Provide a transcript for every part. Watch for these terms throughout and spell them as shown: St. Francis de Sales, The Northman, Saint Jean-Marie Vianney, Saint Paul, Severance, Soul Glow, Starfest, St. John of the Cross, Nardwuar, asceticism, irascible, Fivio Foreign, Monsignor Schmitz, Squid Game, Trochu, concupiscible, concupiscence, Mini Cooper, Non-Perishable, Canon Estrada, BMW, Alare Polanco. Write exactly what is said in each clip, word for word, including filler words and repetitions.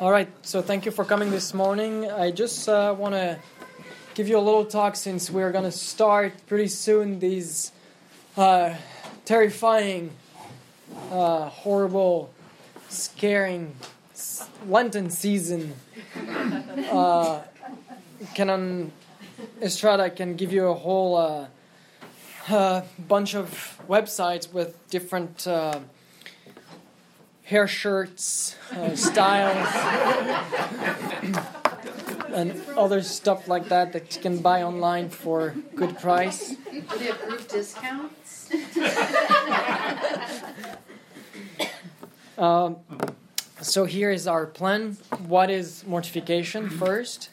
All right, so thank you for coming this morning. I just uh, want to give you a little talk since we're going to start pretty soon these uh, terrifying, uh, horrible, scaring Lenten season. Uh, Canon Estrada can give you a whole uh, uh, bunch of websites with different uh, hair shirts, uh, styles, and other stuff like that that you can buy online for good price. Do they approve discounts? um, so here is our plan. What is mortification first?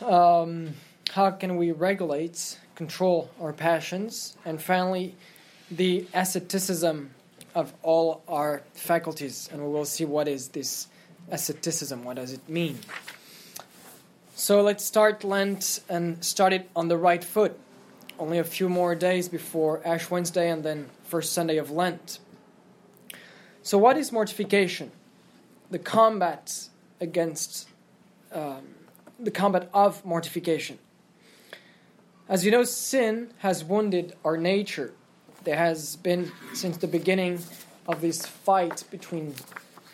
Um, how can we regulate, control our passions? And finally, the asceticism of all our faculties. And we will see what is this asceticism, what does it mean? So let's start Lent and start it on the right foot. Only a few more days before Ash Wednesday and then first Sunday of Lent. So what is mortification? The combat against... Um, the combat of mortification. As you know, sin has wounded our nature. There has been, since the beginning of this fight between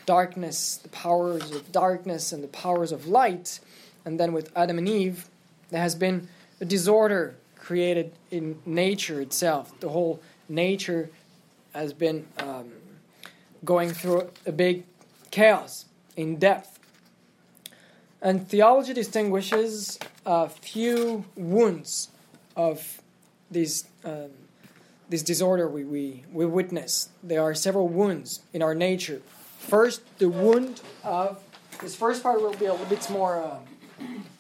darkness, the powers of darkness and the powers of light, and then with Adam and Eve, there has been a disorder created in nature itself. The whole nature has been um, going through a big chaos in depth. And theology distinguishes a few wounds of this, um, this disorder we, we, we witness. There are several wounds in our nature. First, the wound of... This first part will be a little bit more uh,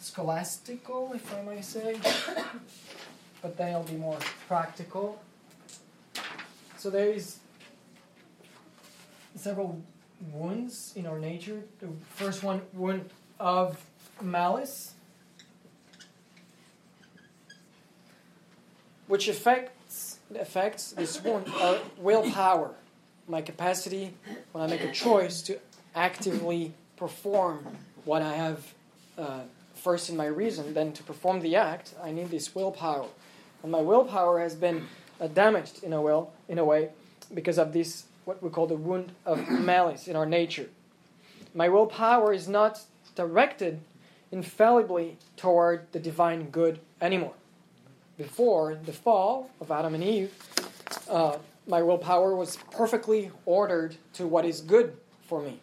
scholastical, if I may say. But then it'll be more practical. So there is several wounds in our nature. The first one, wound... of malice, which affects affects this wound of willpower, my capacity when I make a choice to actively perform what I have uh, first in my reason, then to perform the act. I need this willpower, and my willpower has been uh, damaged in a will in a way because of this what we call the wound of malice in our nature. My willpower is not directed infallibly toward the divine good anymore. Before the fall of Adam and Eve, uh, my willpower was perfectly ordered to what is good for me,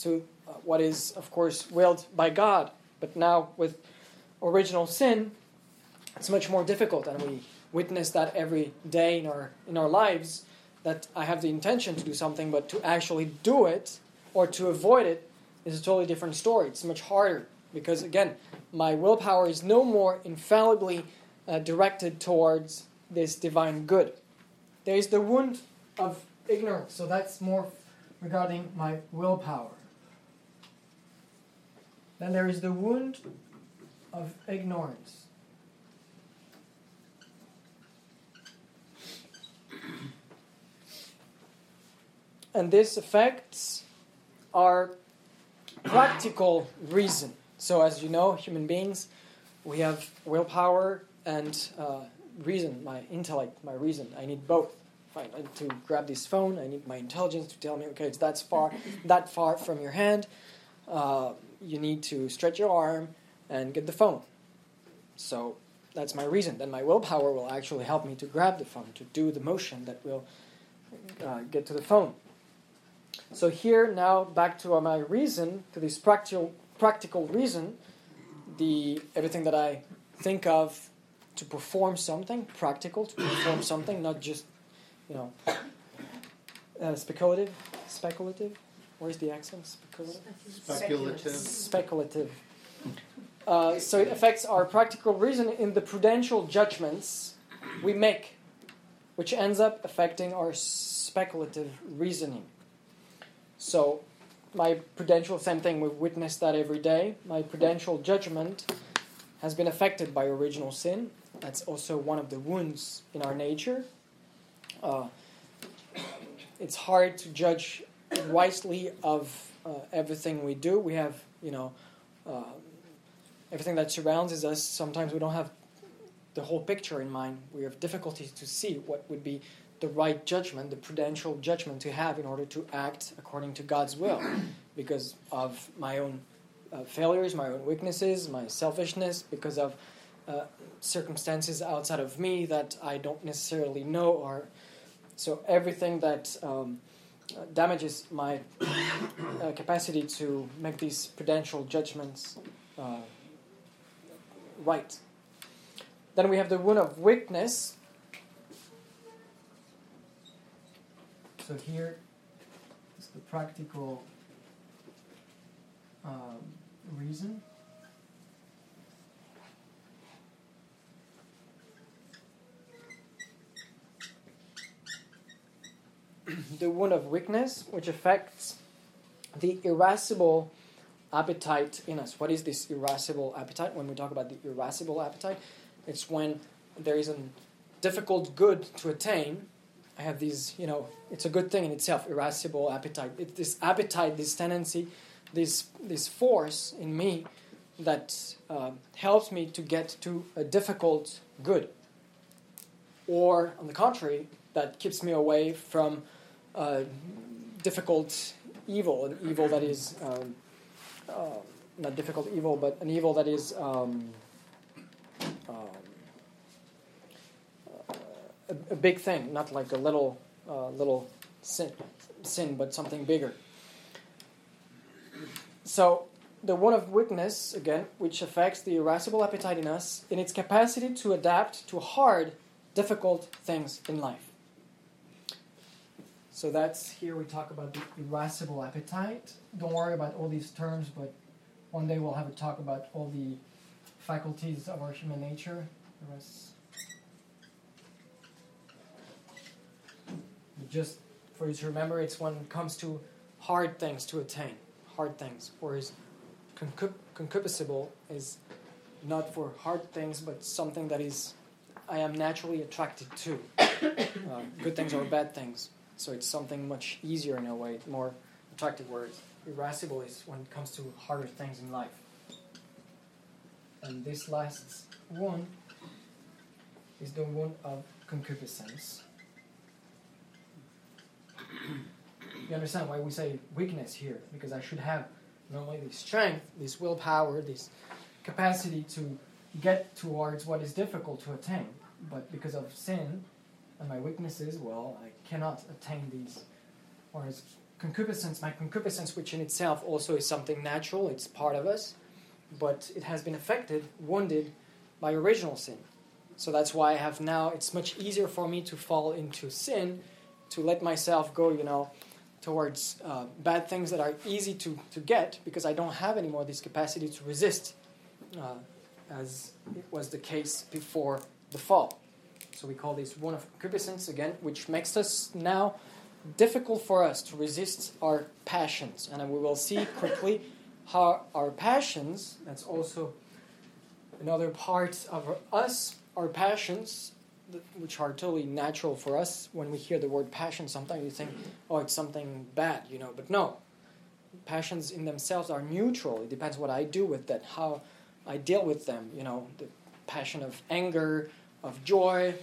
to uh, what is, of course, willed by God. But now, with original sin, it's much more difficult, and we witness that every day in our in our lives, that I have the intention to do something, but to actually do it or to avoid it, it's a totally different story. It's much harder because, again, my willpower is no more infallibly uh, directed towards this divine good. There is the wound of ignorance, so that's more regarding my willpower. Then there is the wound of ignorance. And this affects our practical reason. So, as you know, human beings, we have willpower and uh, reason, my intellect, my reason. I need both. If I need to grab this phone, I need my intelligence to tell me, okay, it's that far, that far from your hand. Uh, you need to stretch your arm and get the phone. So, that's my reason. Then my willpower will actually help me to grab the phone, to do the motion that will uh, get to the phone. So here, now, back to my reason, to this practical practical reason, the everything that I think of to perform something, practical, to perform something, not just, you know, uh, speculative, speculative, where's the accent? Speculative? Speculative. Speculative. Uh, so it affects our practical reason in the prudential judgments we make, which ends up affecting our speculative reasoning. So, my prudential, same thing, we've witnessed that every day. My prudential judgment has been affected by original sin. That's also one of the wounds in our nature. Uh, it's hard to judge wisely of uh, everything we do. We have, you know, uh, everything that surrounds us. Sometimes we don't have the whole picture in mind. We have difficulties to see what would be the right judgment, the prudential judgment to have in order to act according to God's will, because of my own uh, failures, my own weaknesses, my selfishness, because of uh, circumstances outside of me that I don't necessarily know. Or so everything that um, damages my uh, capacity to make these prudential judgments uh, right. Then we have the wound of weakness. So here is the practical um, reason. The wound of weakness, which affects the irascible appetite in us. What is this irascible appetite? When we talk about the irascible appetite, it's when there is a difficult good to attain. I have these, you know, it's a good thing in itself, irascible appetite. It's this appetite, this tendency, this this force in me that uh, helps me to get to a difficult good. Or, on the contrary, that keeps me away from uh, difficult evil, an evil that is, um, uh, not difficult evil, but an evil that is um, um, a big thing, not like a little uh, little sin, sin, but something bigger. So the one of weakness, again, which affects the irascible appetite in us, in its capacity to adapt to hard, difficult things in life. So that's, here we talk about the irascible appetite. Don't worry about all these terms, but one day we'll have a talk about all the faculties of our human nature. The rest, just for you to remember, it's when it comes to hard things to attain, hard things, or is concup- concupiscible is not for hard things, but something that is I am naturally attracted to, uh, good things or bad things. So it's something much easier in a way, more attractive. Whereas irascible is when it comes to harder things in life. And this last one is the one of concupiscence. You understand why we say weakness here, because I should have not only this strength, this willpower, this capacity to get towards what is difficult to attain, but because of sin and my weaknesses, well, I cannot attain these. Whereas concupiscence, my concupiscence, which in itself also is something natural, it's part of us, but it has been affected, wounded by original sin. So that's why I have now, it's much easier for me to fall into sin, to let myself go, you know, towards uh, bad things that are easy to, to get, because I don't have anymore this capacity to resist, uh, as it was the case before the fall. So we call this one of concupiscence, again, which makes us now difficult for us to resist our passions. And we will see quickly how our passions, that's also another part of us, our passions, which are totally natural for us. When we hear the word passion, sometimes you think, oh, it's something bad, you know. But no, passions in themselves are neutral. It depends what I do with that, how I deal with them, you know, the passion of anger, of joy,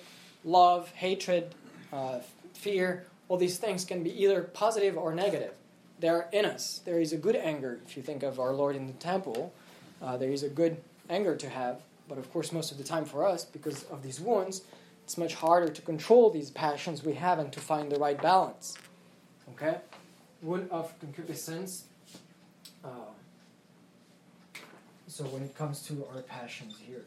love, hatred, uh, fear. All these things can be either positive or negative. They are in us. There is a good anger. If you think of our Lord in the temple, uh, there is a good anger to have. But of course, most of the time for us, because of these wounds, it's much harder to control these passions we have and to find the right balance. Okay? Wound of concupiscence. Uh, so when it comes to our passions here.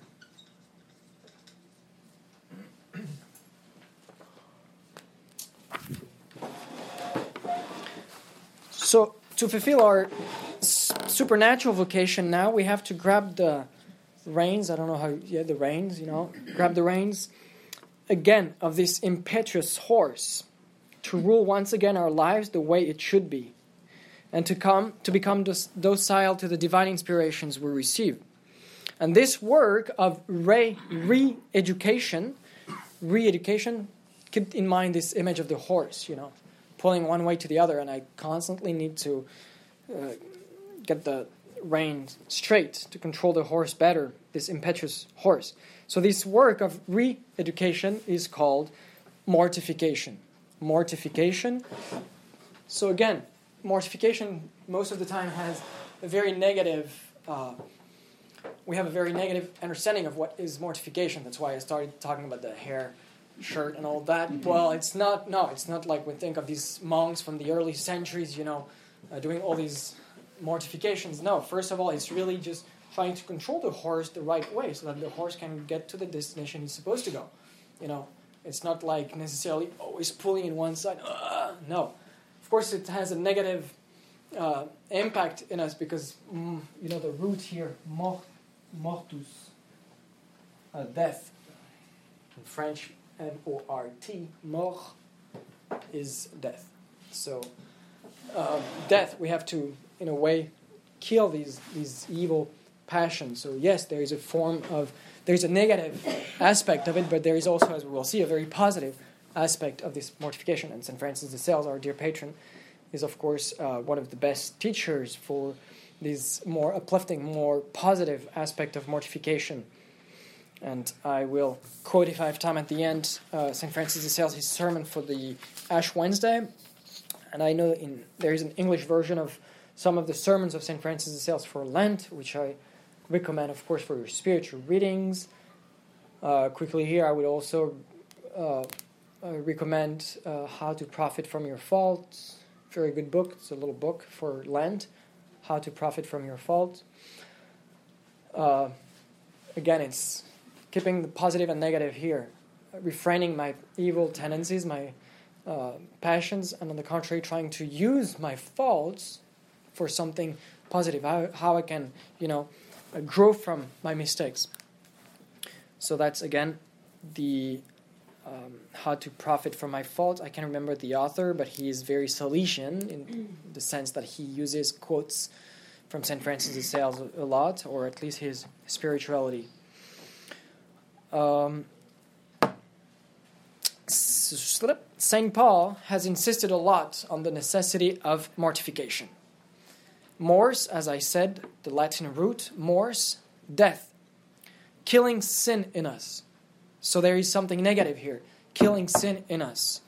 So to fulfill our s- supernatural vocation now, we have to grab the reins. I don't know how, yeah, the reins, you know, grab the reins. Again, of this impetuous horse, to rule once again our lives the way it should be, and to come to become docile to the divine inspirations we receive. And this work of re- re-education, re-education, keep in mind this image of the horse, you know, pulling one way to the other, and I constantly need to uh, get the rein straight to control the horse better, this impetuous horse. So this work of re-education is called mortification. Mortification. So again, mortification most of the time has a very negative, uh, we have a very negative understanding of what is mortification. That's why I started talking about the hair, shirt, and all that. Mm-hmm. Well, it's not, no, it's not like we think of these monks from the early centuries, you know, uh, doing all these mortifications. No, first of all, it's really just trying to control the horse the right way so that the horse can get to the destination he's supposed to go. You know, it's not like necessarily always pulling in one side. Uh, no. Of course, it has a negative uh, impact in us because, mm, you know, the root here, mort, mortus, uh, death, in French, M O R T, mort, is death. So, uh, death, we have to, in a way, kill these these evil passions. So, yes, there is a form of, there is a negative aspect of it, but there is also, as we will see, a very positive aspect of this mortification. And Saint Francis de Sales, our dear patron, is of course uh, one of the best teachers for this more uplifting, more positive aspect of mortification. And I will quote, if I have time at the end, uh, Saint Francis de Sales, his sermon for the Ash Wednesday. And I know in there is an English version of some of the sermons of Saint Francis de Sales for Lent, which I recommend, of course, for your spiritual readings. Uh, quickly here, I would also uh, I recommend uh, How to Profit from Your Faults. Very good book. It's a little book for Lent. How to Profit from Your Faults. Uh, again, it's keeping the positive and negative here. Refraining my evil tendencies, my uh, passions, and on the contrary, trying to use my faults for something positive. How, how I can, you know, uh, grow from my mistakes. So that's, again, the... Um, how to Profit from My Faults. I can't remember the author, but he is very Salesian in the sense that he uses quotes from Saint Francis de Sales a lot, or at least his spirituality. Um, Saint Paul has insisted a lot on the necessity of mortification. Mors, as I said, the Latin root, mors, death, killing sin in us. So there is something negative here, killing sin in us.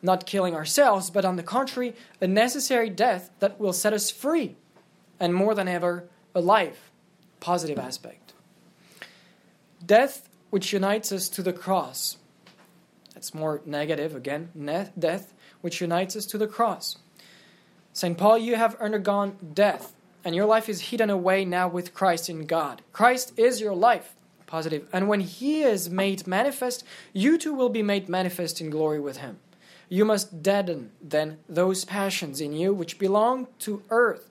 Not killing ourselves, but on the contrary, a necessary death that will set us free, and more than ever, alive. Positive aspect. Death which unites us to the cross. That's more negative, again, ne- death which unites us to the cross. Saint Paul, you have undergone death, and your life is hidden away now with Christ in God. Christ is your life. Positive. And when he is made manifest, you too will be made manifest in glory with him. You must deaden, then, those passions in you which belong to earth,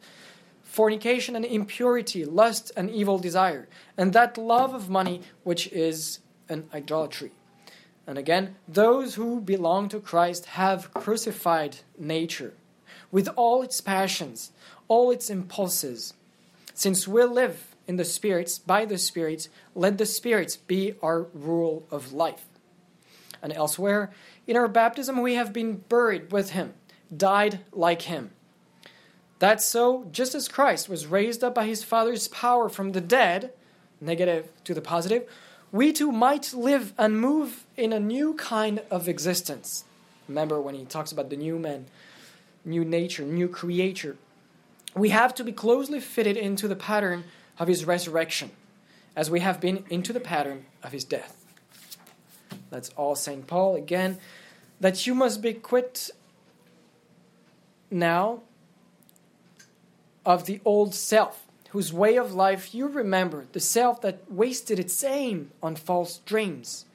fornication and impurity, lust and evil desire, and that love of money which is an idolatry. And again, those who belong to Christ have crucified nature, with all its passions, all its impulses. Since we live in the spirits, by the spirits, let the spirits be our rule of life. And elsewhere, in our baptism we have been buried with him, died like him. That so, just as Christ was raised up by his Father's power from the dead, negative to the positive, we too might live and move in a new kind of existence. Remember when he talks about the new man, new nature, new creature. We have to be closely fitted into the pattern of his resurrection, as we have been into the pattern of his death. That's all Saint Paul. Again, that you must be quit now of the old self, whose way of life you remember, the self that wasted its aim on false dreams.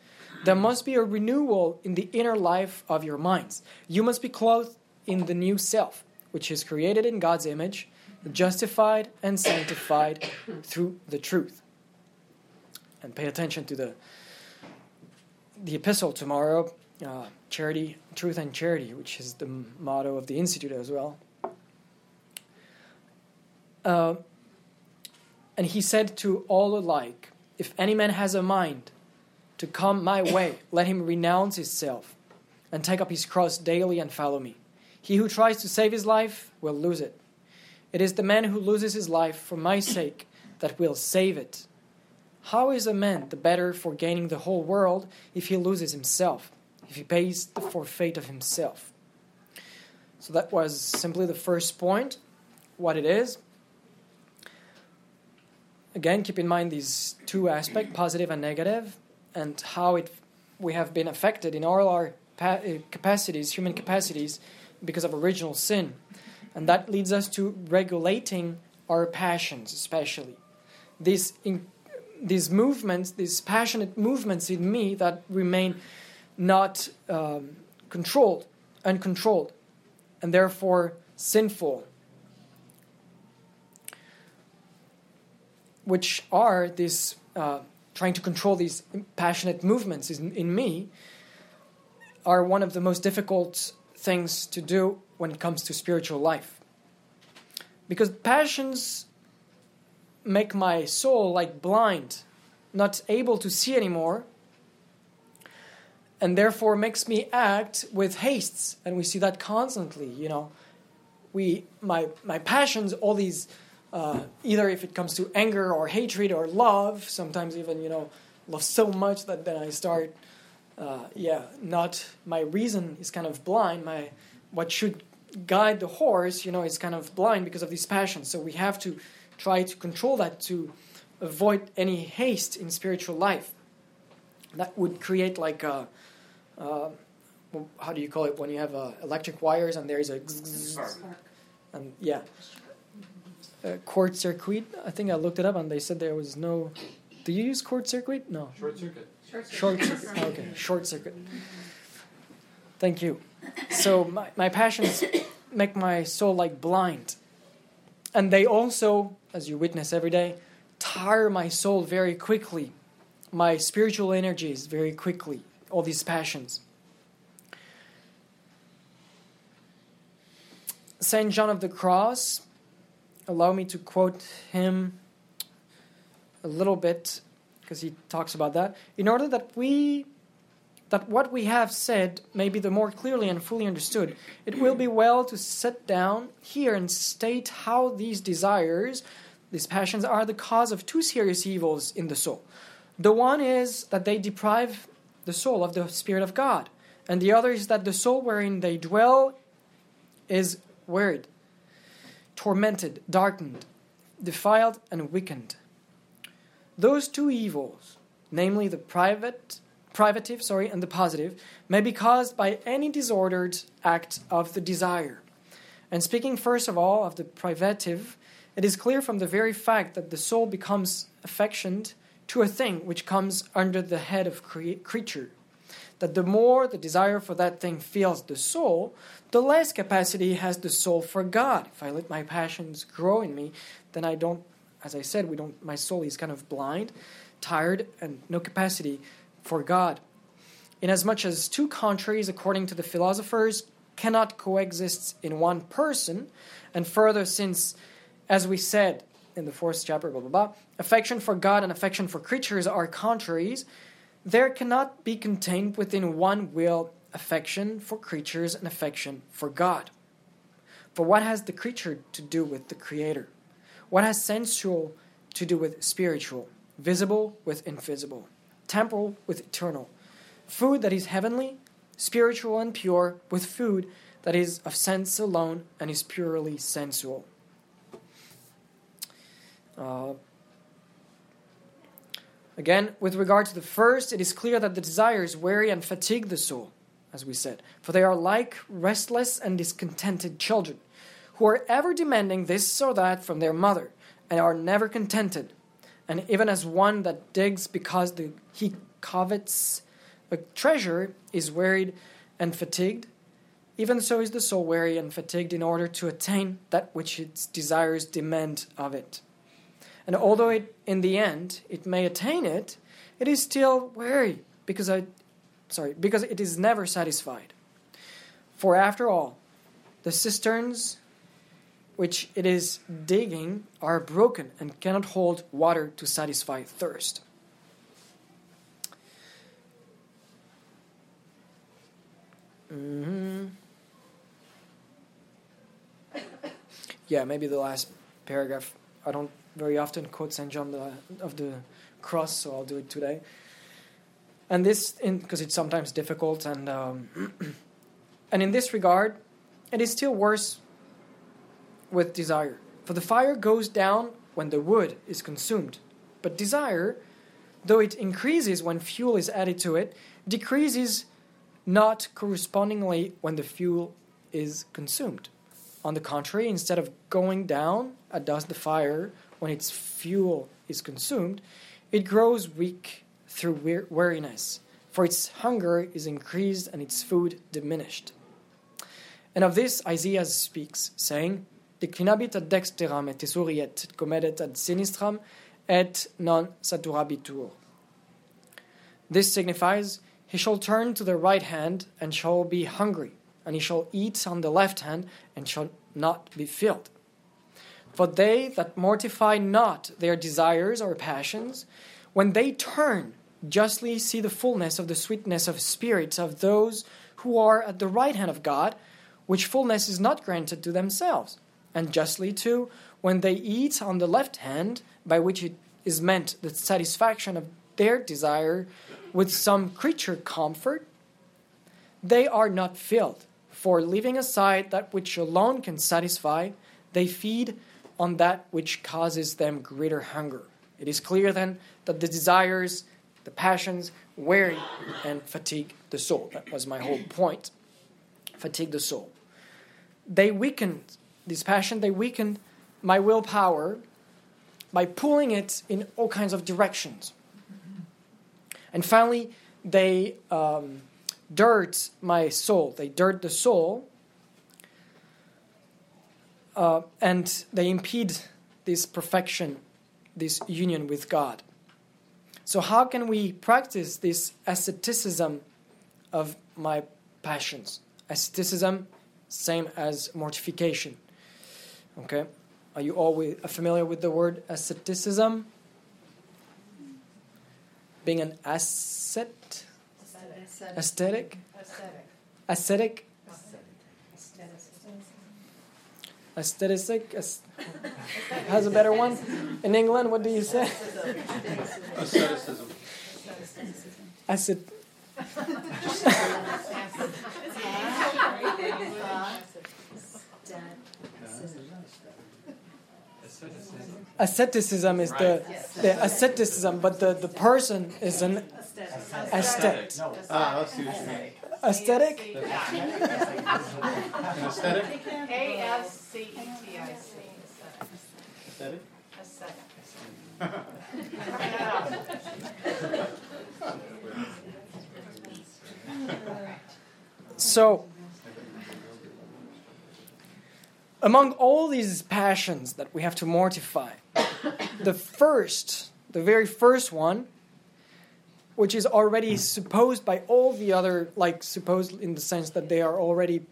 There must be a renewal in the inner life of your minds. You must be clothed in the new self, which is created in God's image, justified and sanctified through the truth. And pay attention to the the epistle tomorrow, uh, charity, truth and charity, which is the motto of the Institute as well. Uh, and he said to all alike, if any man has a mind to come my way, let him renounce his self and take up his cross daily and follow me. He who tries to save his life will lose it. It is the man who loses his life for my sake that will save it. How is a man the better for gaining the whole world if he loses himself, if he pays the forfeit of himself? So that was simply the first point, what it is. Again, keep in mind these two aspects, positive and negative, and how it we have been affected in all our pa- capacities, human capacities, because of original sin. And that leads us to regulating our passions, especially. These, in, these movements, these passionate movements in me that remain not um, controlled, uncontrolled, and therefore sinful, which are these, uh, trying to control these passionate movements in, in me, are one of the most difficult things to do when it comes to spiritual life. Because passions make my soul like blind, not able to see anymore, and therefore makes me act with hastes. And we see that constantly, you know. We, my, my passions, all these... Uh, either if it comes to anger or hatred or love, sometimes even, you know, love so much that then I start, uh, yeah, not, my reason is kind of blind, my, what should guide the horse, you know, is kind of blind because of these passions. So we have to try to control that to avoid any haste in spiritual life. That would create like a, uh, how do you call it, when you have uh, electric wires and there is a... and yeah. Uh, cord circuit. I think I looked it up and they said there was no... Do you use cord circuit? No. Short circuit. Short circuit. Okay, short circuit. Thank you. So my, my passions make my soul like blind. And they also, as you witness every day, tire my soul very quickly. My spiritual energies very quickly. All these passions. Saint John of the Cross... Allow me to quote him a little bit, because he talks about that. In order that we, that what we have said may be the more clearly and fully understood, it will be well to sit down here and state how these desires, these passions, are the cause of two serious evils in the soul. The one is that they deprive the soul of the Spirit of God, and the other is that the soul wherein they dwell is wearied, tormented, darkened, defiled, and weakened. Those two evils, namely the private, privative, sorry, and the positive, may be caused by any disordered act of the desire. And speaking first of all of the privative, it is clear from the very fact that the soul becomes affectioned to a thing which comes under the head of cre- creature, that the more the desire for that thing fills the soul, the less capacity has the soul for God. If I let my passions grow in me, then I don't, as I said, we don't. My soul is kind of blind, tired, and no capacity for God. Inasmuch as two contraries, according to the philosophers, cannot coexist in one person, and further, since, as we said in the fourth chapter, blah, blah, blah, affection for God and affection for creatures are contraries, there cannot be contained within one will affection for creatures and affection for God. For what has the creature to do with the Creator? What has sensual to do with spiritual? Visible with invisible? Temporal with eternal? Food that is heavenly, spiritual and pure, with food that is of sense alone and is purely sensual. Uh, Again, with regard to the first, it is clear that the desires weary and fatigue the soul, as we said, for they are like restless and discontented children, who are ever demanding this or that from their mother, and are never contented, and even as one that digs because the, he covets a treasure is wearied and fatigued, even so is the soul weary and fatigued in order to attain that which its desires demand of it. And although it, in the end it may attain it, it is still weary because I, sorry, because it is never satisfied. For after all, the cisterns which it is digging are broken and cannot hold water to satisfy thirst. Mm-hmm. yeah, maybe the last paragraph. I don't very often quote Saint John the, of the Cross, so I'll do it today. And this, because it's sometimes difficult, and um, and in this regard, it is still worse with desire. For the fire goes down when the wood is consumed, but desire, though it increases when fuel is added to it, decreases not correspondingly when the fuel is consumed. On the contrary, instead of going down, as does the fire, when its fuel is consumed, it grows weak through wear- weariness, for its hunger is increased and its food diminished. And of this Isaiah speaks, saying, Declinabit ad dexteram et tesoriet, comedet ad sinistram, et non saturabitur. This signifies, he shall turn to the right hand and shall be hungry, and he shall eat on the left hand and shall not be filled. For they that mortify not their desires or passions, when they turn, justly see the fullness of the sweetness of spirits of those who are at the right hand of God, which fullness is not granted to themselves. And justly, too, when they eat on the left hand, by which it is meant the satisfaction of their desire with some creature comfort, they are not filled, for leaving aside that which alone can satisfy, they feed on that which causes them greater hunger. It is clear, then, that the desires, the passions, weary and fatigue the soul. That was my whole point. Fatigue the soul. They weaken, this passion, they weaken my willpower by pulling it in all kinds of directions. And finally, they um, dirt my soul. They dirt the soul, uh, and they impede this perfection, this union with God. So how can we practice this asceticism of my passions? Asceticism, same as mortification. Okay? Are you all familiar with the word asceticism? Being an ascet? Aesthetic? Ascetic? Aesthetic has a better one. In England, what do you say? Asceticism. Asceticism. Asceticism is the, the asceticism, but the, the person is an aesthetic. No. Ah, that's usually aesthetic. An aesthetic. A S C E T I C. Aesthetic. Aesthetic. So, among all these passions that we have to mortify, the first, the very first one, which is already supposed by all the other, like supposed in the sense that they are already,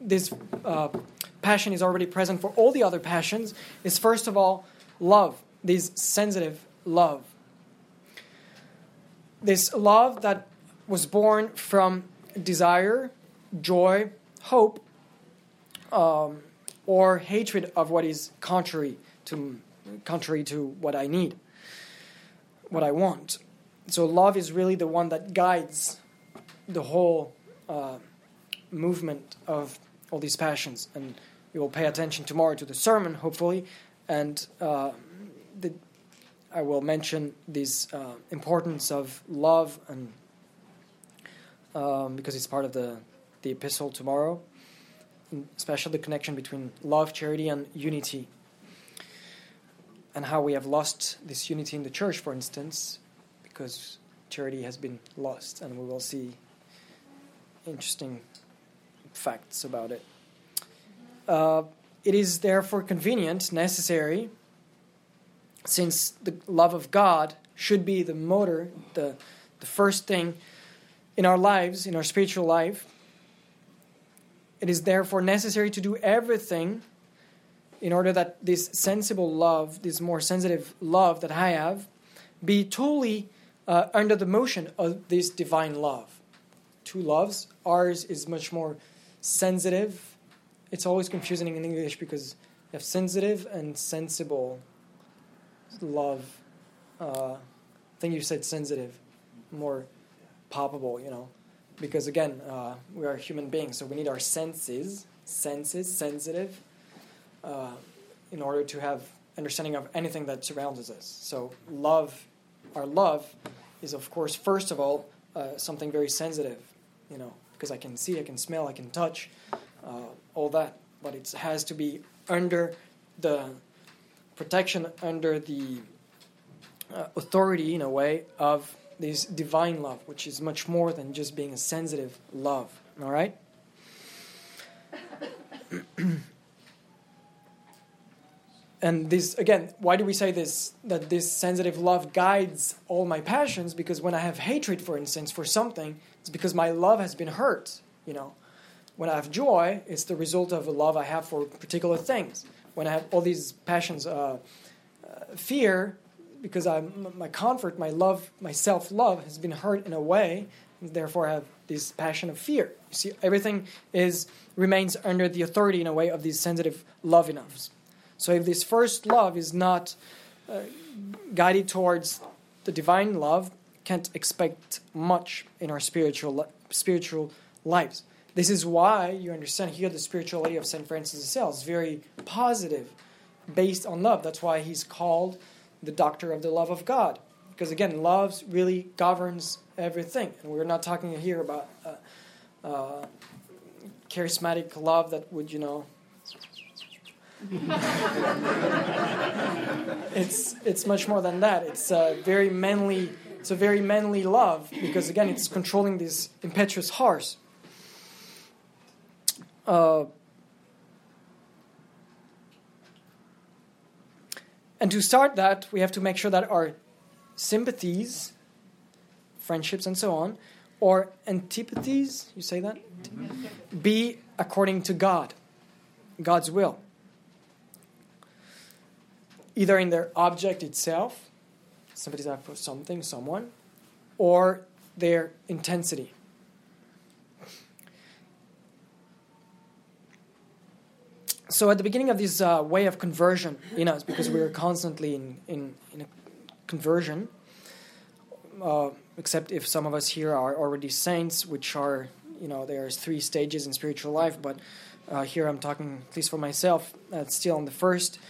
this uh, passion is already present for all the other passions, is first of all love, this sensitive love. This love that was born from desire, joy, hope, um, or hatred of what is contrary to contrary to what I need, what I want. So love is really the one that guides the whole uh, movement of all these passions. And you will pay attention tomorrow to the sermon, hopefully, and uh, the, I will mention this uh, importance of love, and um, because it's part of the, the epistle tomorrow, especially the connection between love, charity, and unity, and how we have lost this unity in the church, for instance, because charity has been lost, and we will see interesting facts about it. Uh, it is therefore convenient, necessary, since the love of God should be the motor, the, the first thing in our lives, in our spiritual life. It is therefore necessary to do everything in order that this sensible love, this more sensitive love that I have, be totally Uh, under the motion of this divine love. Two loves. Ours is much more sensitive. It's always confusing in English because have sensitive and sensible love. Uh, I think you said sensitive, more palpable, you know, because again, uh, we are human beings, so we need our senses, senses, sensitive, uh, in order to have understanding of anything that surrounds us. So love, our love is, of course, first of all, uh, something very sensitive, you know, because I can see, I can smell, I can touch, uh, all that. But it has to be under the protection, under the uh, authority, in a way, of this divine love, which is much more than just being a sensitive love, all right? And this, again, why do we say this, that this sensitive love guides all my passions? Because when I have hatred, for instance, for something, it's because my love has been hurt, you know. When I have joy, it's the result of a love I have for particular things. When I have all these passions, uh, uh, fear, because I'm, my comfort, my love, my self-love has been hurt in a way, and therefore I have this passion of fear. You see, everything is remains under the authority, in a way, of these sensitive love enough. So if this first love is not uh, guided towards the divine love, can't expect much in our spiritual li- spiritual lives. This is why you understand here the spirituality of Saint Francis de Sales, very positive, based on love. That's why he's called the doctor of the love of God. Because again, love really governs everything. And we're not talking here about uh, uh, charismatic love that would, you know... it's it's much more than that. It's a very manly. It's a very manly love because again, it's controlling these impetuous hearts. Uh, and to start that, we have to make sure that our sympathies, friendships, and so on, or antipathies. You say that? Mm-hmm. Be according to God, God's will. Either in their object itself, somebody's out for something, someone, or their intensity. So at the beginning of this uh, way of conversion in us, because we are constantly in, in, in a conversion, uh, except if some of us here are already saints, which are, you know, there's three stages in spiritual life, but uh, here I'm talking, at least for myself, uh, still on the first.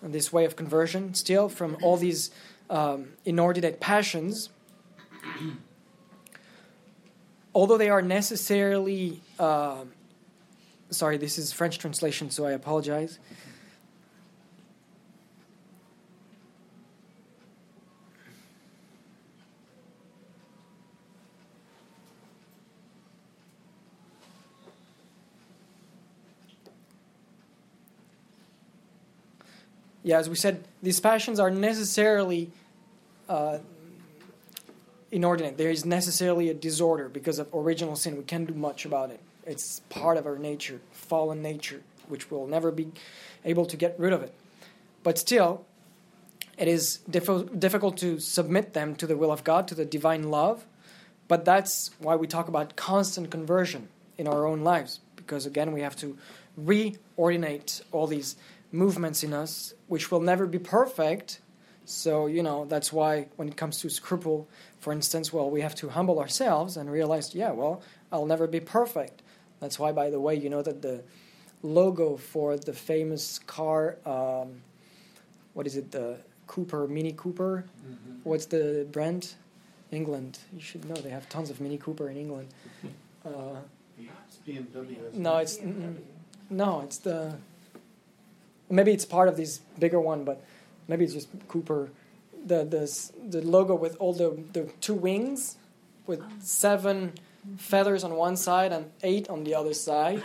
And this way of conversion, still from all these um, inordinate passions, although they are necessarily, uh, sorry, this is French translation, so I apologize. Yeah, as we said, these passions are necessarily uh, inordinate. There is necessarily a disorder because of original sin. We can't do much about it. It's part of our nature, fallen nature, which we'll never be able to get rid of it. But still, it is diff- difficult to submit them to the will of God, to the divine love. But that's why we talk about constant conversion in our own lives. Because again, we have to reordinate all these movements in us, which will never be perfect. So, you know, that's why when it comes to scruple, for instance, well, we have to humble ourselves and realize, yeah, well, I'll never be perfect. That's why, by the way, you know that the logo for the famous car, um, what is it, the Cooper, Mini Cooper? Mm-hmm. What's the brand? England. You should know, they have tons of Mini Cooper in England. Uh, it's B M W. No, it's, mm, no, it's the... Maybe it's part of this bigger one, but maybe it's just Cooper. The the the logo with all the, the two wings, with seven feathers on one side and eight on the other side,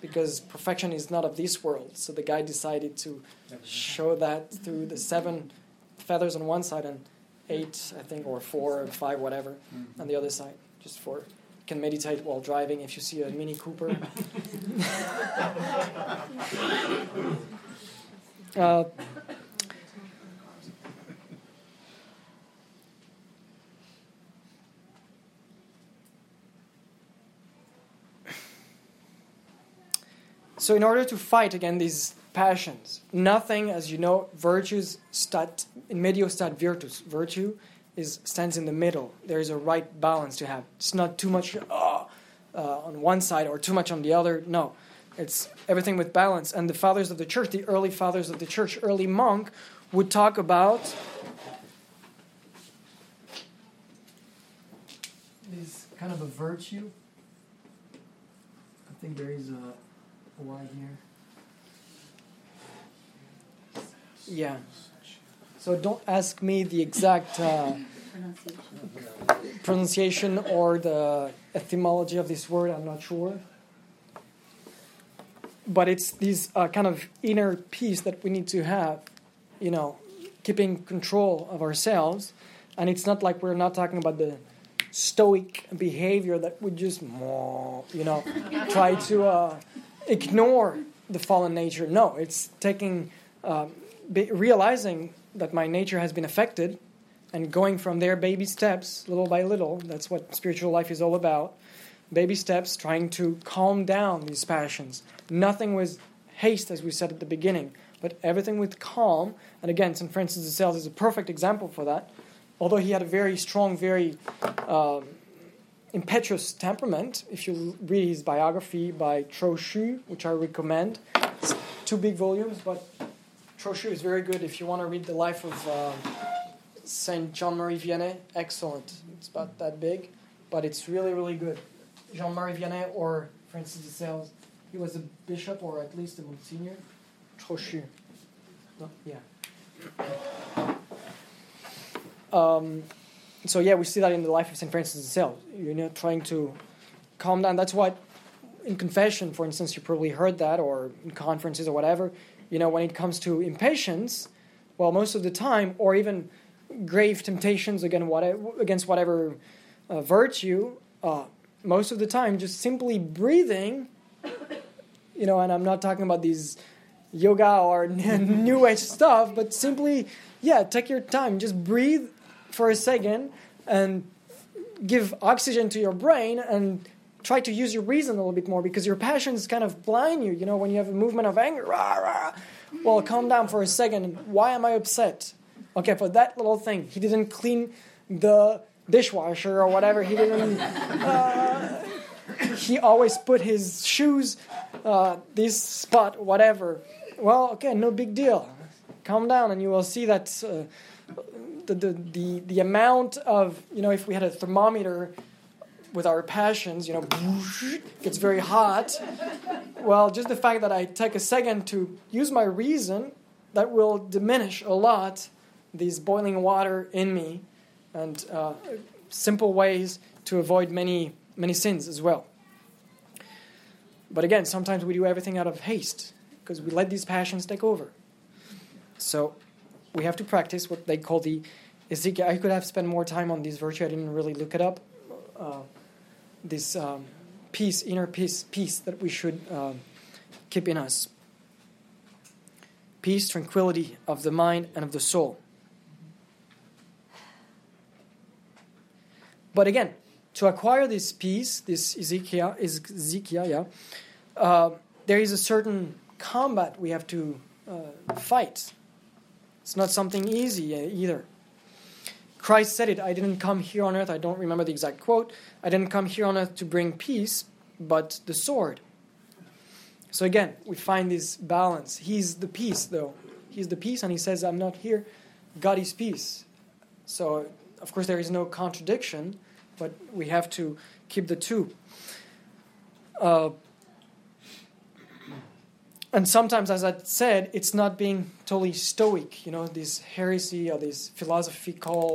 because perfection is not of this world. So the guy decided to show that through the seven feathers on one side and eight, I think, or four or five, whatever, mm-hmm. on the other side, just for... can meditate while driving if you see a Mini Cooper. uh, so in order to fight against these passions. Nothing, as you know, virtues stat in medio stat virtus. Virtue is stands in the middle. There is a right balance to have. It's not too much oh, uh, on one side or too much on the other. No, it's everything with balance. And the fathers of the church, the early fathers of the church, early monk, would talk about is kind of a virtue. I think there is a Y here. Yeah. So don't ask me the exact uh, pronunciation. pronunciation or the etymology of this word. I'm not sure. But it's this uh, kind of inner peace that we need to have, you know, keeping control of ourselves. And it's not like we're not talking about the stoic behavior that would just, you know, try to uh, ignore the fallen nature. No, it's taking, uh, be- realizing that my nature has been affected and going from there, baby steps, little by little. That's what spiritual life is all about. Baby steps, trying to calm down these passions. Nothing with haste, as we said at the beginning, but everything with calm. And again, Saint Francis de Sales is a perfect example for that. Although he had a very strong, very um, impetuous temperament, if you read his biography by Trochu, which I recommend, it's two big volumes, but Trochu is very good if you want to read the life of uh, Saint Jean-Marie Vianney. Excellent. It's about that big, but it's really, really good. Jean-Marie Vianney or Francis de Sales, he was a bishop or at least a monsignor. Trochu. No? Yeah. Um, so yeah, we see that in the life of Saint Francis de Sales. You're not trying to calm down. That's why in confession, for instance, you probably heard that, or in conferences or whatever. You know, when it comes to impatience, well, most of the time, or even grave temptations against whatever, against whatever uh, virtue, uh, most of the time, just simply breathing, you know, and I'm not talking about these yoga or new age stuff, but simply, yeah, take your time. Just breathe for a second and give oxygen to your brain and try to use your reason a little bit more, because your passions kind of blind you. You know, when you have a movement of anger, rah, rah, well, calm down for a second. Why am I upset? Okay, for that little thing. He didn't clean the dishwasher or whatever. He didn't... Uh, he always put his shoes, uh, this spot, whatever. Well, okay, no big deal. Calm down, and you will see that uh, the, the the the amount of, you know, if we had a thermometer with our passions, you know, gets very hot. Well, just the fact that I take a second to use my reason, that will diminish a lot these boiling water in me, and uh, simple ways to avoid many many sins as well. But again, sometimes we do everything out of haste because we let these passions take over. So we have to practice what they call the Ezekiel. I could have spent more time on this virtue. I didn't really look it up. Uh, this um, peace, inner peace, peace that we should uh, keep in us. Peace, tranquility of the mind and of the soul. But again, to acquire this peace, this Ezekiel, Ezekiel yeah, uh, there is a certain combat we have to uh, fight. It's not something easy either. Christ said it, I didn't come here on earth, I don't remember the exact quote, I didn't come here on earth to bring peace, but the sword. So again, we find this balance. He's the peace, though. He's the peace, and he says, I'm not here, God is peace. So, of course, there is no contradiction, but we have to keep the two. Uh, And sometimes, as I said, it's not being totally stoic. You know, this heresy or this philosophical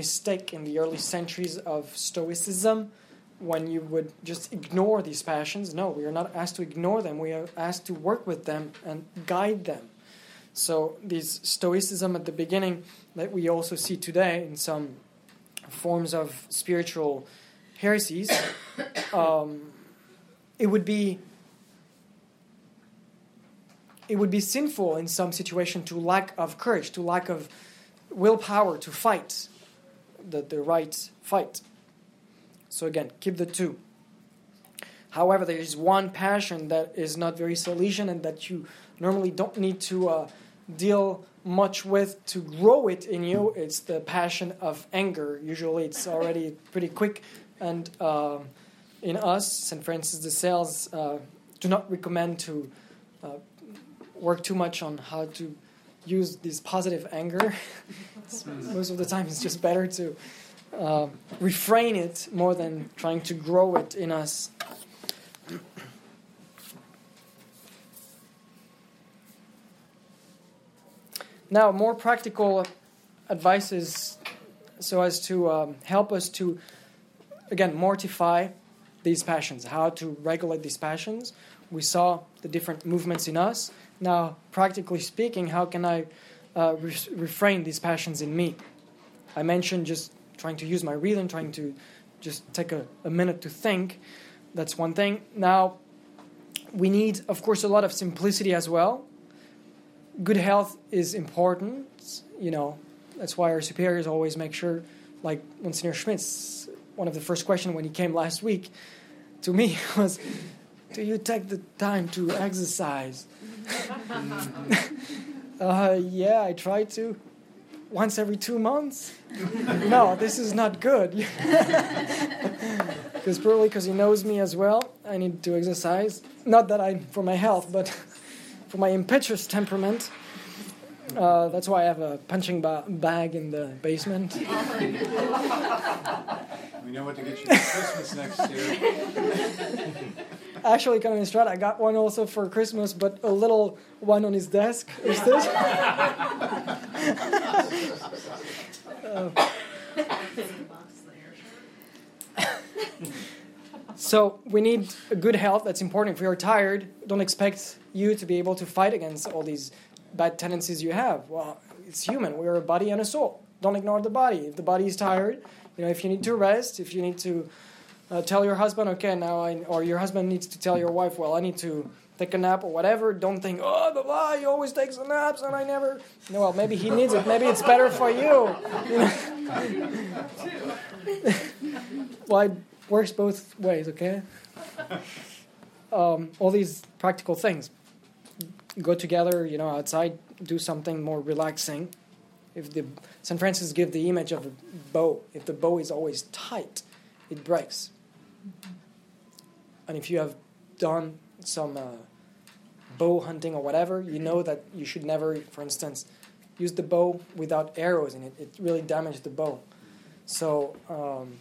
mistake in the early centuries of Stoicism, when you would just ignore these passions. No, we are not asked to ignore them. We are asked to work with them and guide them. So this Stoicism at the beginning that we also see today in some forms of spiritual heresies, um, it would be... It would be sinful in some situation to lack of courage, to lack of willpower to fight the, the right fight. So again, keep the two. However, there is one passion that is not very Salesian and that you normally don't need to uh, deal much with to grow it in you. It's the passion of anger. Usually it's already pretty quick. And uh, in us, Saint Francis de Sales uh, do not recommend to uh, work too much on how to use this positive anger. Most of the time it's just better to uh, refrain it more than trying to grow it in us. Now, more practical advice is so as to um, help us to, again, mortify these passions, how to regulate these passions. We saw the different movements in us. Now, practically speaking, how can I uh, re- refrain these passions in me? I mentioned just trying to use my reason, trying to just take a, a minute to think. That's one thing. Now, we need, of course, a lot of simplicity as well. Good health is important, you know. That's why our superiors always make sure, like Monsignor Schmitz, one of the first questions when he came last week to me was, do you take the time to exercise? uh, yeah, I try to. Once every two months? No, this is not good. Because probably because he knows me as well, I need to exercise. Not that I, for my health, but for my impetuous temperament. Uh, that's why I have a punching ba- bag in the basement. We know what to get you for Christmas next year. Actually, Canon Estrada, I got one also for Christmas, but a little one on his desk. Is this? uh, So we need a good health. That's important. If you're tired, don't expect you to be able to fight against all these bad tendencies you have. Well, it's human. We're a body and a soul. Don't ignore the body. If the body is tired, you know, if you need to rest, if you need to uh, tell your husband, okay, now I, or your husband needs to tell your wife, well, I need to take a nap or whatever, don't think, oh, blah, blah, he always takes the naps and I never... No, well, maybe he needs it. Maybe it's better for you. You know? Well, it works both ways, okay? Um, all these practical things. Go together, you know, outside, do something more relaxing. If the Saint Francis gives the image of a bow, if the bow is always tight, it breaks. And if you have done some uh, bow hunting or whatever, you know that you should never, for instance, use the bow without arrows in it. It really damages the bow. So, um,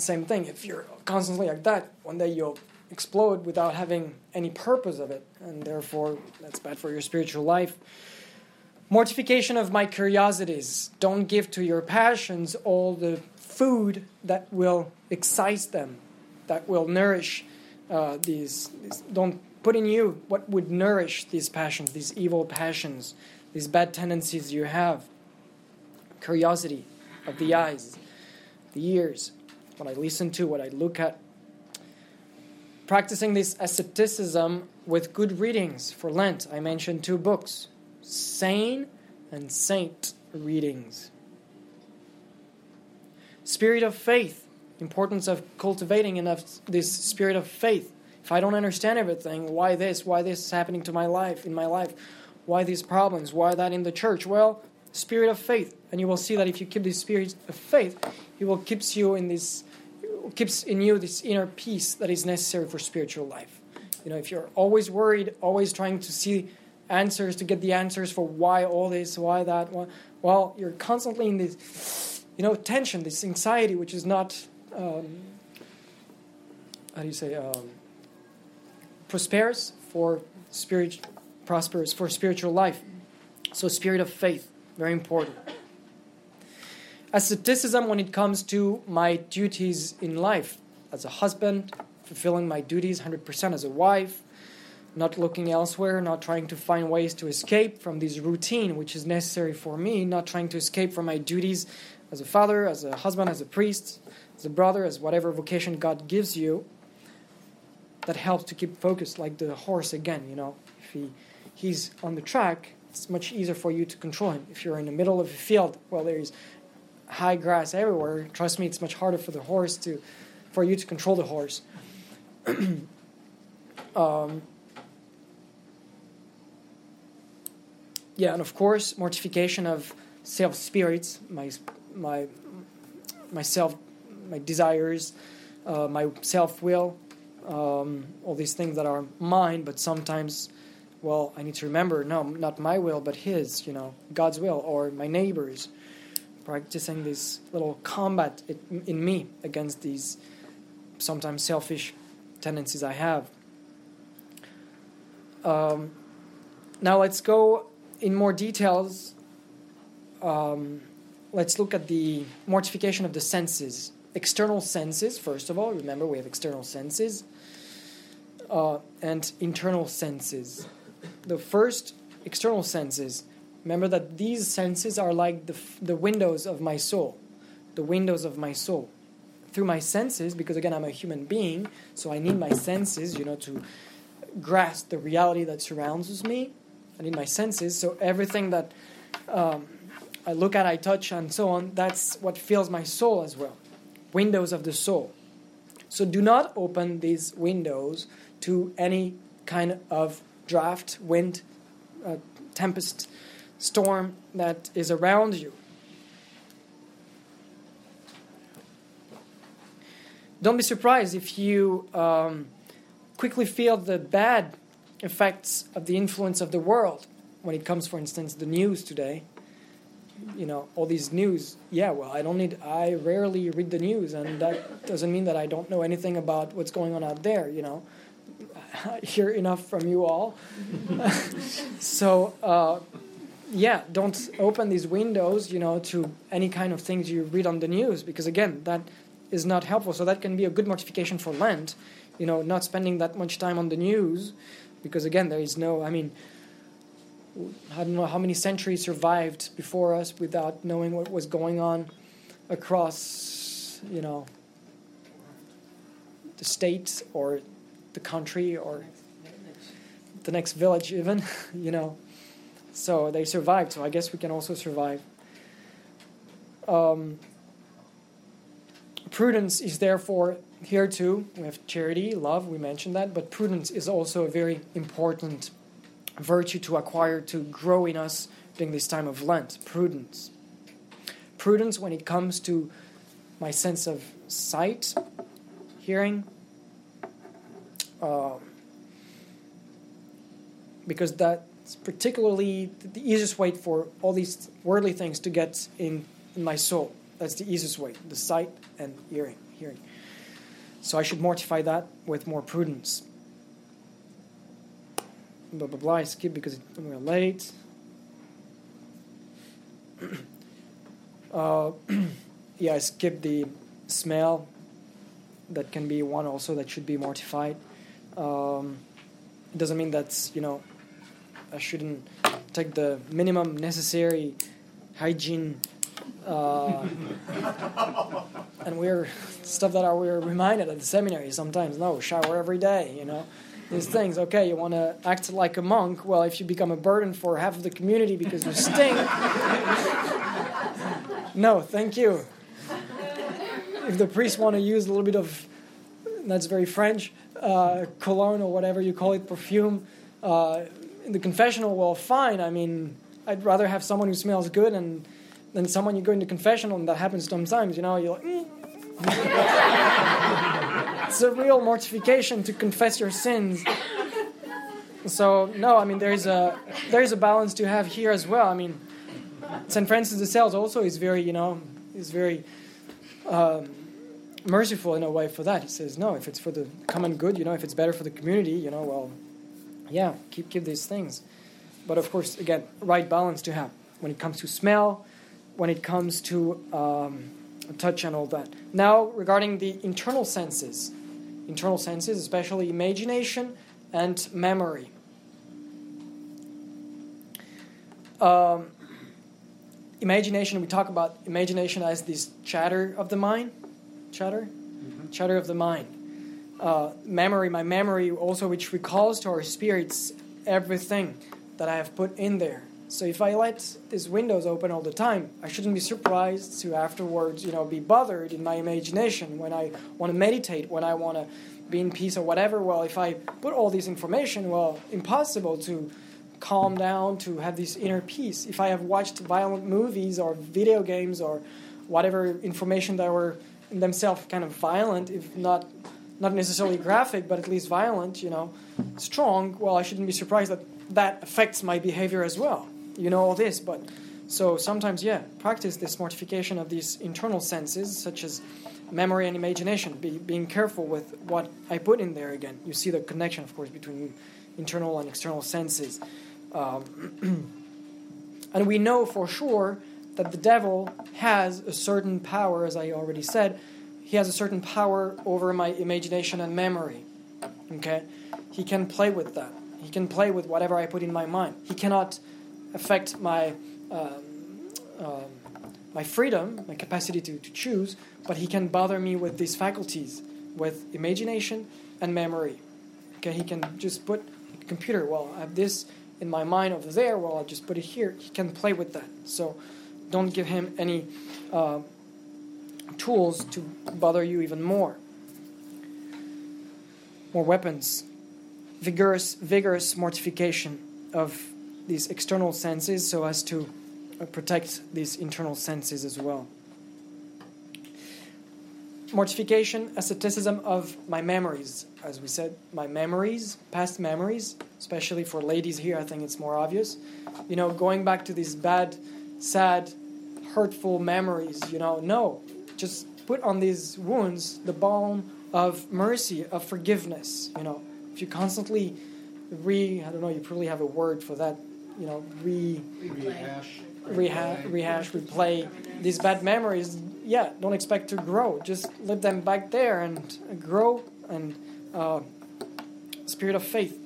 same thing. If you're constantly like that, one day you'll explode without having any purpose of it, and therefore that's bad for your spiritual life. Mortification of my curiosities. Don't give to your passions all the food that will excite them, that will nourish uh, these, these. Don't put in you what would nourish these passions, these evil passions, these bad tendencies you have. Curiosity of the eyes, the ears, what I listen to, what I look at. Practicing this asceticism with good readings. For Lent, I mentioned two books, Sane and Saint readings. Spirit of faith, importance of cultivating enough this spirit of faith. If I don't understand everything, why this, why this is happening to my life, in my life, why these problems, why that in the church? Well, spirit of faith. And you will see that if you keep this spirit of faith, it will keeps you in this... keeps in you this inner peace that is necessary for spiritual life. You know, if you're always worried, always trying to see answers, to get the answers for why all this, why that, why, well, you're constantly in this, you know, tension, this anxiety, which is not, um, how do you say, um, prosperous for spirit, prosperous for spiritual life. So spirit of faith, very important. Asceticism when it comes to my duties in life. As a husband, fulfilling my duties one hundred percent as a wife, not looking elsewhere, not trying to find ways to escape from this routine, which is necessary for me, not trying to escape from my duties as a father, as a husband, as a priest, as a brother, as whatever vocation God gives you. That helps to keep focused, like the horse again, you know. If he, he's on the track, it's much easier for you to control him. If you're in the middle of a field, well, there is high grass everywhere. Trust me, it's much harder for the horse to, for you to control the horse. Um, yeah, and of course, mortification of self-spirits, my my myself, my desires, uh, my self-will, um, all these things that are mine, but sometimes, well, I need to remember, no, not my will, but His, you know, God's will, or my neighbor's. Practicing this little combat in me against these sometimes selfish tendencies I have. Um, now let's go in more details. Um, let's look at the mortification of the senses. External senses, first of all. Remember, we have external senses uh, and internal senses. The first, external senses. Remember that these senses are like the f- the windows of my soul, the windows of my soul. Through my senses, because again, I'm a human being, so I need my senses, you know, to grasp the reality that surrounds me. I need my senses, so everything that um, I look at, I touch, and so on, that's what fills my soul as well. Windows of the soul. So do not open these windows to any kind of draft, wind, uh, tempest, storm that is around you. Don't be surprised if you um, quickly feel the bad effects of the influence of the world when it comes, for instance, the news today. You know, all these news. Yeah, well, I don't need. I rarely read the news, and that doesn't mean that I don't know anything about what's going on out there. You know, I hear enough from you all. so. Uh, Yeah, don't open these windows, you know, to any kind of things you read on the news, because again, that is not helpful. So that can be a good mortification for Lent, you know, not spending that much time on the news, because again, there is no, I mean, I don't know how many centuries survived before us without knowing what was going on across, you know, the state or the country or the next village even, you know. So they survived, so I guess we can also survive. Um, prudence is therefore here too. We have charity, love, we mentioned that, but prudence is also a very important virtue to acquire, to grow in us during this time of Lent, prudence. Prudence when it comes to my sense of sight, hearing, uh, because that... It's particularly the easiest way for all these worldly things to get in, in my soul. That's the easiest way, the sight and hearing, hearing. So I should mortify that with more prudence. Blah, blah, blah. I skip because we're late. uh, yeah, I skip the smell. That can be one also that should be mortified. Um, it doesn't mean that's, you know... I shouldn't take the minimum necessary hygiene uh, and we're stuff that are we're reminded at the seminary sometimes. No, shower every day, you know. These things, okay, you want to act like a monk. Well, if you become a burden for half of the community because you stink, no, thank you. If the priests want to use a little bit of, that's very French, uh, cologne or whatever you call it, perfume, uh, in the confessional, well, fine. I mean, I'd rather have someone who smells good and than someone you go into confessional, and that happens sometimes, you know. You're like, mm. It's a real mortification to confess your sins. So, no, I mean, there's a there's a balance to have here as well. I mean, Saint Francis de Sales also is very, you know, is very um, merciful in a way for that. He says, no, if it's for the common good, you know, if it's better for the community, you know, well... Yeah, keep keep these things. But of course, again, right balance to have when it comes to smell, when it comes to um, touch and all that. Now, regarding the internal senses, internal senses, especially imagination and memory. Um, imagination, we talk about imagination as this chatter of the mind. Chatter? Mm-hmm. Chatter of the mind. Uh, memory, my memory also, which recalls to our spirits everything that I have put in there. So if I let these windows open all the time, I shouldn't be surprised to afterwards, you know, be bothered in my imagination when I want to meditate, when I want to being peace or whatever. Well, if I put all this information, well, impossible to calm down, to have this inner peace. If I have watched violent movies or video games or whatever information that were in themselves kind of violent, if not not necessarily graphic, but at least violent, you know, strong, well, I shouldn't be surprised that that affects my behavior as well. You know all this, but... So sometimes, yeah, practice this mortification of these internal senses, such as memory and imagination, be, being careful with what I put in there again. You see the connection, of course, between internal and external senses. Um, and we know for sure that the devil has a certain power, as I already said. He has a certain power over my imagination and memory. Okay? He can play with that. He can play with whatever I put in my mind. He cannot affect my... Um, um, my freedom, my capacity to, to choose, but he can bother me with these faculties, with imagination and memory. Okay, he can just put a computer, well, I have this in my mind over there, well, I'll just put it here. He can play with that. So don't give him any uh, tools to bother you even more. More weapons. Vigorous, vigorous mortification of these external senses so as to uh, protect these internal senses as well. Mortification, asceticism of my memories. As we said, my memories, past memories, especially for ladies here, I think it's more obvious. You know, going back to these bad, sad, hurtful memories, you know, no. Just put on these wounds the balm of mercy, of forgiveness. You know, if you constantly re, I don't know, you probably have a word for that, you know, re, rehash, rehash, rehash, replay these bad memories. Yeah, don't expect to grow. Just let them back there and grow. And uh, spirit of faith.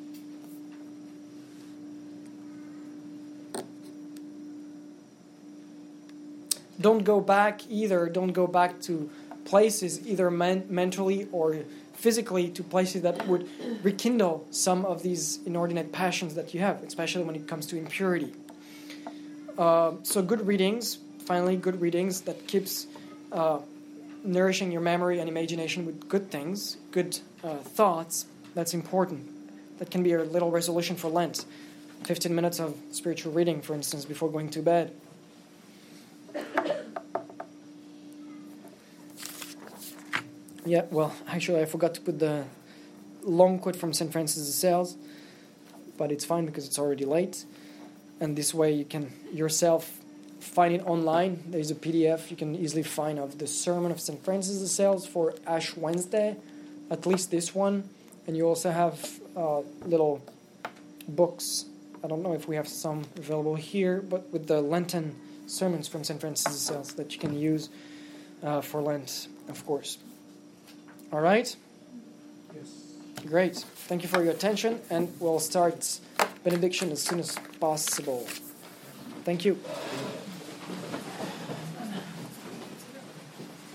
Don't go back either. Don't go back to places either men- mentally or physically to places that would rekindle some of these inordinate passions that you have, especially when it comes to impurity. Uh, so good readings, finally good readings that keeps uh, nourishing your memory and imagination with good things, good uh, thoughts. That's important. That can be a little resolution for Lent. fifteen minutes of spiritual reading, for instance, before going to bed. Yeah, well, actually I forgot to put the long quote from Saint Francis de Sales, but it's fine because it's already late. And this way you can yourself find it online. There's a P D F you can easily find of the sermon of Saint Francis de Sales for Ash Wednesday, at least this one. And you also have uh, little books. I don't know if we have some available here, but with the Lenten sermons from Saint Francis de Sales that you can use uh, for Lent, of course. All right? Yes. Great. Thank you for your attention, and we'll start benediction as soon as possible. Thank you.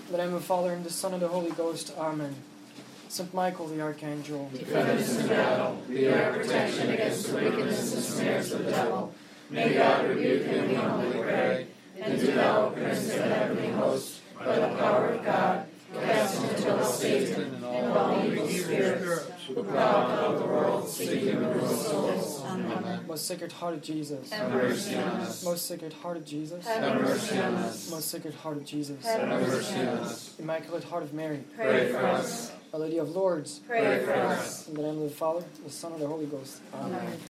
In the name of the Father, and the Son, and the Holy Ghost. Amen. Saint Michael the Archangel, defend us in battle, be our protection against the wickedness and snares of the devil. May God rebuke him, we humbly pray. And do thou, Prince of the heavenly host, by the power of God, cast into us Satan and all evil spirits who prowl about the world, seeking the ruin of souls. Amen. Most Sacred Heart of Jesus, have mercy on us. Most Sacred Heart of Jesus, have mercy on us. Most Sacred Heart of Jesus, have mercy on us. Immaculate Heart of Mary, pray for us. Our Lady of Lords, pray for us. In the name of the Father, the Son, and the Holy Ghost. Amen. Amen.